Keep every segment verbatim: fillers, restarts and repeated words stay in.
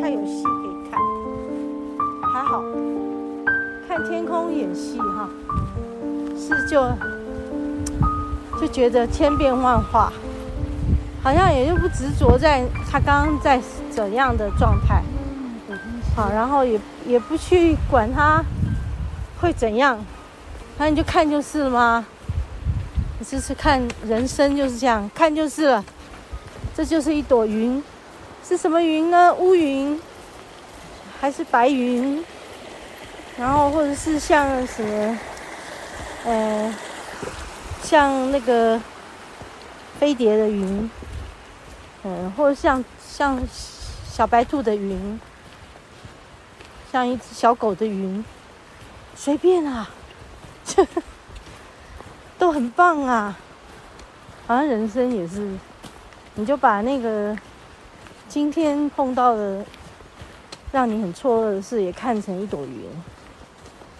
他有戏可以看，还好看天空演戏哈，是就就觉得千变万化，好像也就不执着在他刚刚在怎样的状态，好，然后也也不去管他会怎样，那你就看就是了吗？你试试看，人生就是这样，看就是了。这就是一朵云，是什么云呢？乌云，还是白云？然后或者是像什么，呃，像那个飞碟的云，嗯、呃，或者像像小白兔的云，像一只小狗的云，随便啊，都很棒啊。好像人生也是。你就把那个今天碰到的让你很错愕的事也看成一朵云，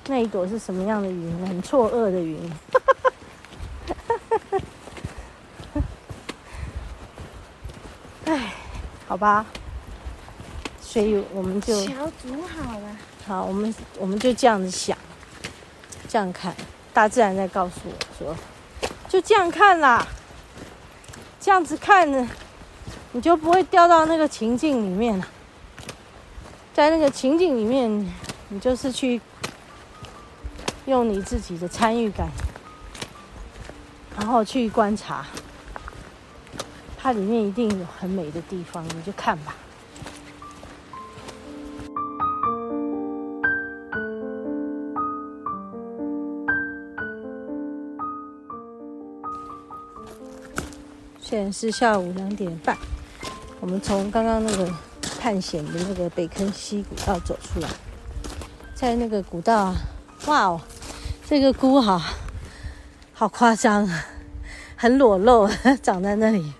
那一朵是什么样的云？很错愕的云。哎好吧，所以我们就小组好了。好，我们我们就这样子想，这样看，大自然在告诉我说，就这样看啦。这样子看呢，你就不会掉到那个情境里面了。在那个情境里面，你就是去用你自己的参与感，然后去观察，它里面一定有很美的地方，你就看吧。现在是下午两点半，我们从刚刚那个探险的那个北坑溪古道走出来，在那个古道，哇哦，这个菇好好夸张，很裸露，长在那里，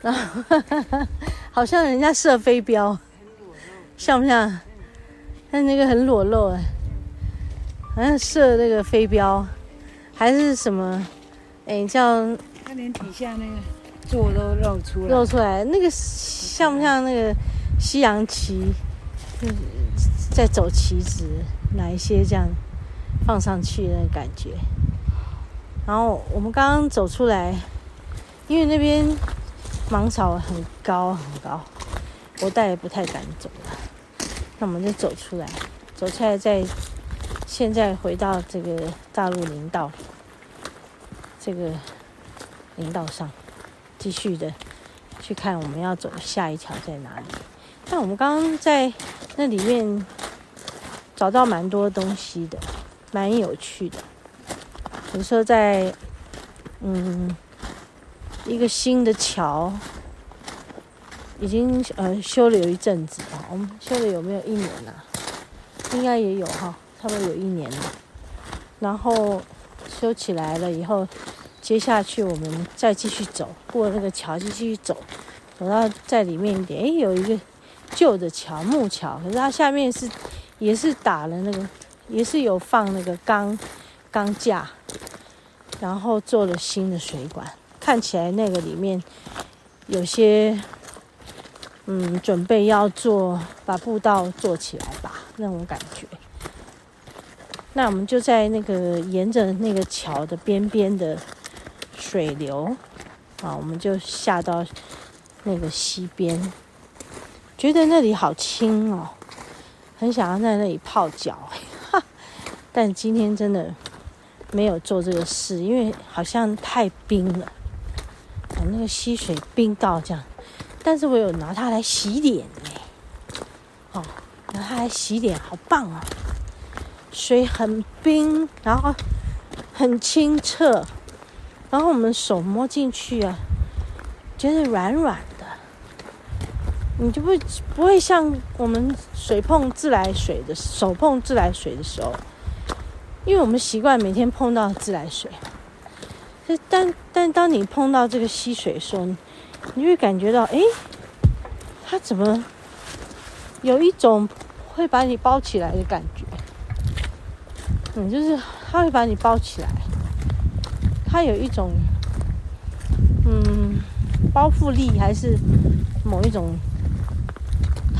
然后呵呵好像人家射飞镖，像不像？但那个很裸露哎，好像射那个飞镖，还是什么？哎叫。它连底下那个座都露出来，露出来，那个像不像那个西洋棋，就是在走棋子，哪一些这样放上去的感觉。然后我们刚刚走出来，因为那边芒草很高很高，我大也不太敢走了。那我们就走出来，走出来在现在回到这个大陆林道，这个。林道上继续的去看我们要走下一条在哪里。但我们刚刚在那里面找到蛮多东西的，蛮有趣的。比如说在嗯一个新的桥已经呃修了有一阵子了，我们修了有没有一年啊？应该也有哈，差不多有一年了。然后修起来了以后，接下去我们再继续走过那个桥，继续走，走到在里面一点，哎，有一个旧的桥，木桥，可是它下面是也是打了那个，也是有放那个钢钢架，然后做了新的水管，看起来那个里面有些嗯准备要做把步道做起来吧那种感觉。那我们就在那个沿着那个桥的边边的。水流啊，我们就下到那个溪边，觉得那里好清哦，很想要在那里泡脚，但今天真的没有做这个事，因为好像太冰了，啊，那个溪水冰到这样。但是我有拿它来洗脸哎，哦，拿它来洗脸，好棒哦！水很冰，然后很清澈。然后我们手摸进去啊，觉得软软的，你就不不会像我们水碰自来水的手碰自来水的时候，因为我们习惯每天碰到自来水，但但当你碰到这个溪水的时候，你就会感觉到，哎，它怎么有一种会把你包起来的感觉，嗯，就是它会把你包起来。它有一种，嗯，包覆力还是某一种，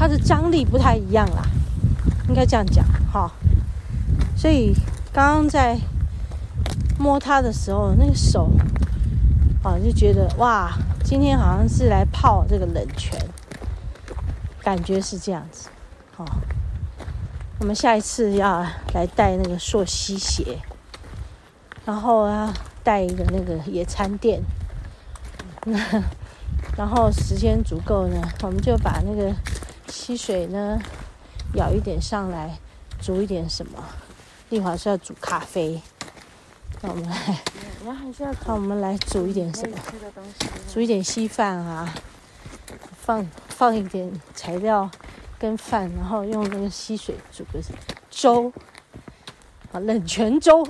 它的张力不太一样啦，应该这样讲哈。所以刚刚在摸它的时候，那个手啊就觉得哇，今天好像是来泡这个冷泉，感觉是这样子。好，我们下一次要来带那个溯溪鞋，然后啊带一个那个野餐垫。然后时间足够呢，我们就把那个溪水呢舀一点上来，煮一点什么。丽华是要煮咖啡，那我们来，那我们来煮一点什么？煮一点稀饭啊，放放一点材料跟饭，然后用那个溪水煮个粥，啊，冷泉粥，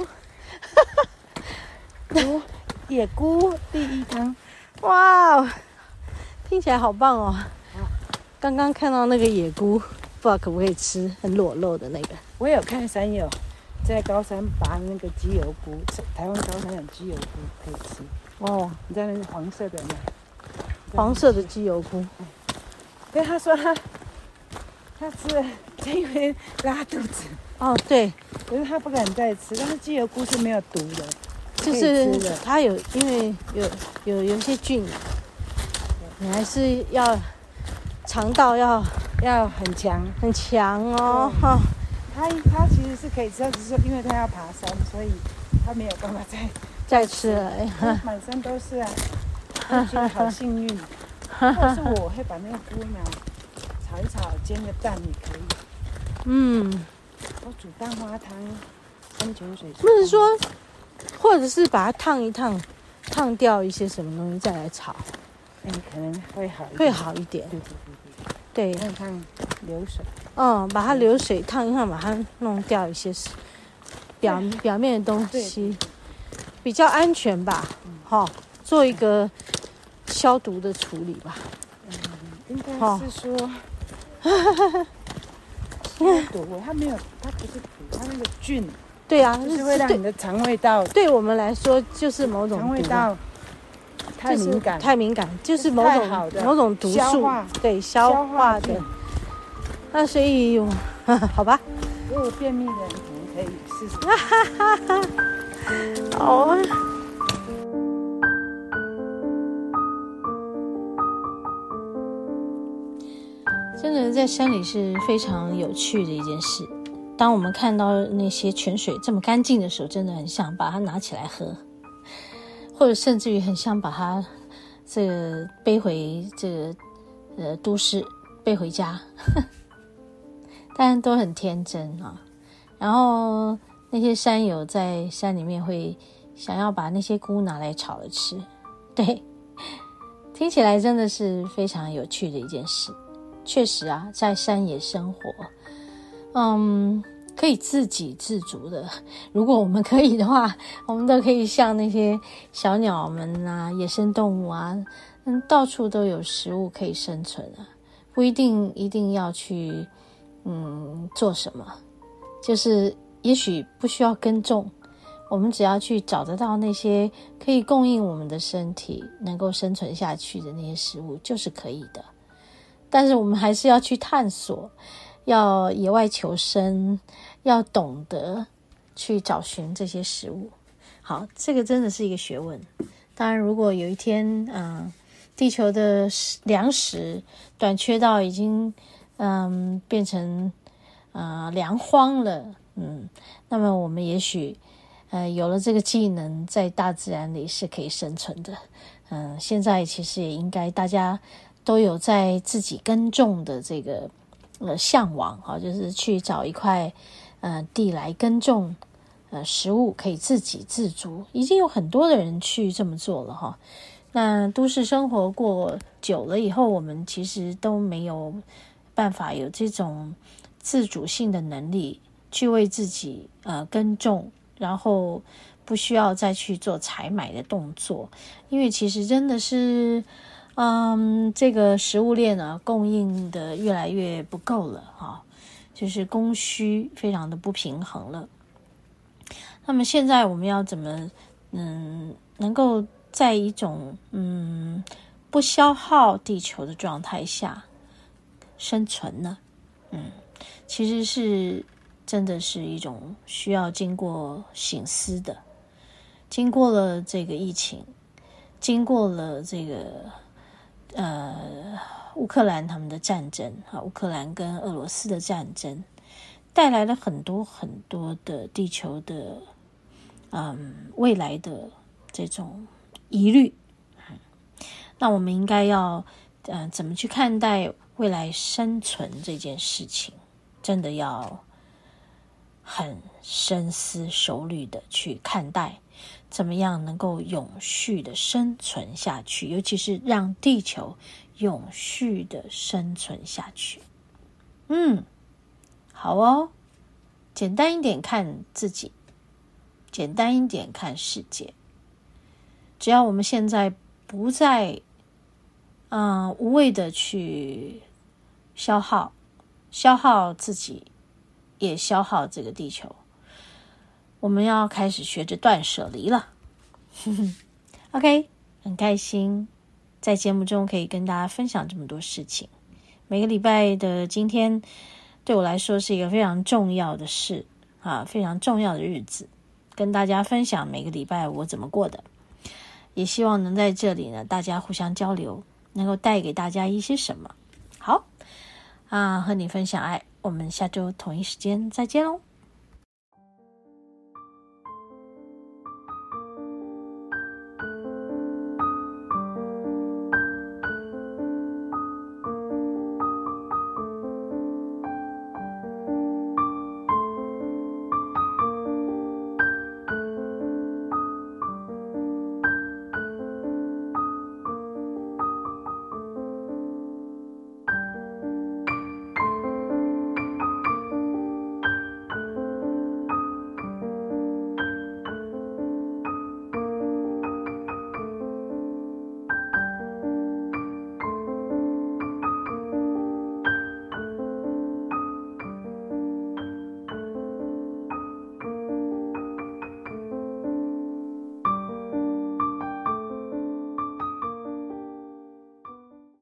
菇野菇第一汤。哇、wow, 听起来好棒哦！刚刚看到那个野菇，不知道可不可以吃，很裸露的那个。我有看山友在高山拔那个鸡油菇，台湾高山有鸡油菇可以吃。哦，你知道那是黄色的吗？黄色的鸡油菇。对，他说他他吃，是因为拉肚子。哦，对，可是他不敢再吃，但是鸡油菇是没有毒的。就是它有，因为有有有些菌，你还是要肠道要要很强很强哦哈。它它其实是可以吃，只是因为它要爬山，所以它没有办法再再吃了。哎，满身都是啊，我觉得好幸运。但是我会把那个菇苗炒一炒，煎个蛋也可以。嗯，我煮蛋花汤、山泉水。不是说。或者是把它烫一烫，烫掉一些什么东西再来炒，嗯，可能会好一点，会好一点。对对对对，对，烫流水。嗯，把它流水烫一烫，把它弄掉一些表表面的东西，比较安全吧？哈、嗯哦，做一个消毒的处理吧。嗯，应该是说，哦、消毒，它没有，它不是毒，它那个菌。对啊，就是会让你的肠胃道。对我们来说，就是某种毒肠胃道太敏感，太敏感，就是某种某种毒素，对消化的。那所以，好吧。如果便秘的人可以试试。哈哈哈哈！好啊。真的在山里是非常有趣的一件事。当我们看到那些泉水这么干净的时候，真的很想把它拿起来喝，或者甚至于很想把它这个背回这个呃都市，背回家。但都很天真啊。然后那些山友在山里面会想要把那些菇拿来炒了吃，对，听起来真的是非常有趣的一件事。确实啊，在山野生活，嗯。可以自给自足的，如果我们可以的话，我们都可以像那些小鸟们啊、野生动物啊，嗯，到处都有食物可以生存啊，不一定一定要去嗯做什么，就是也许不需要耕种，我们只要去找得到那些可以供应我们的身体能够生存下去的那些食物，就是可以的。但是我们还是要去探索。要野外求生，要懂得去找寻这些食物。好，这个真的是一个学问。当然，如果有一天，嗯，地球的粮食短缺到已经，嗯，变成呃粮荒了，嗯，那么我们也许，呃，有了这个技能，在大自然里是可以生存的。嗯，现在其实也应该大家都有在自己耕种的这个。呃，向往啊，就是去找一块，呃，地来耕种，呃，食物可以自给自足，已经有很多的人去这么做了哈。那都市生活过久了以后，我们其实都没有办法有这种自主性的能力，去为自己呃耕种，然后不需要再去做采买的动作，因为其实真的是。嗯，这个食物链呢，供应的越来越不够了哈、哦，就是供需非常的不平衡了。那么现在我们要怎么，嗯，能够在一种嗯不消耗地球的状态下，生存呢？嗯，其实是真的是一种需要经过省思的。经过了这个疫情，经过了这个呃乌克兰他们的战争啊，乌克兰跟俄罗斯的战争，带来了很多很多的地球的嗯未来的这种疑虑。嗯、那我们应该要呃怎么去看待未来生存这件事情？真的要很深思熟虑的去看待。怎么样能够永续的生存下去，尤其是让地球永续的生存下去。嗯，好哦，简单一点看自己，简单一点看世界。只要我们现在不再嗯、呃、无谓的去消耗，消耗自己，也消耗这个地球。我们要开始学着断舍离了。OK， 很开心在节目中可以跟大家分享这么多事情。每个礼拜的今天对我来说是一个非常重要的事啊，非常重要的日子，跟大家分享每个礼拜我怎么过的，也希望能在这里呢大家互相交流，能够带给大家一些什么好啊，和你分享爱。我们下周同一时间再见喽。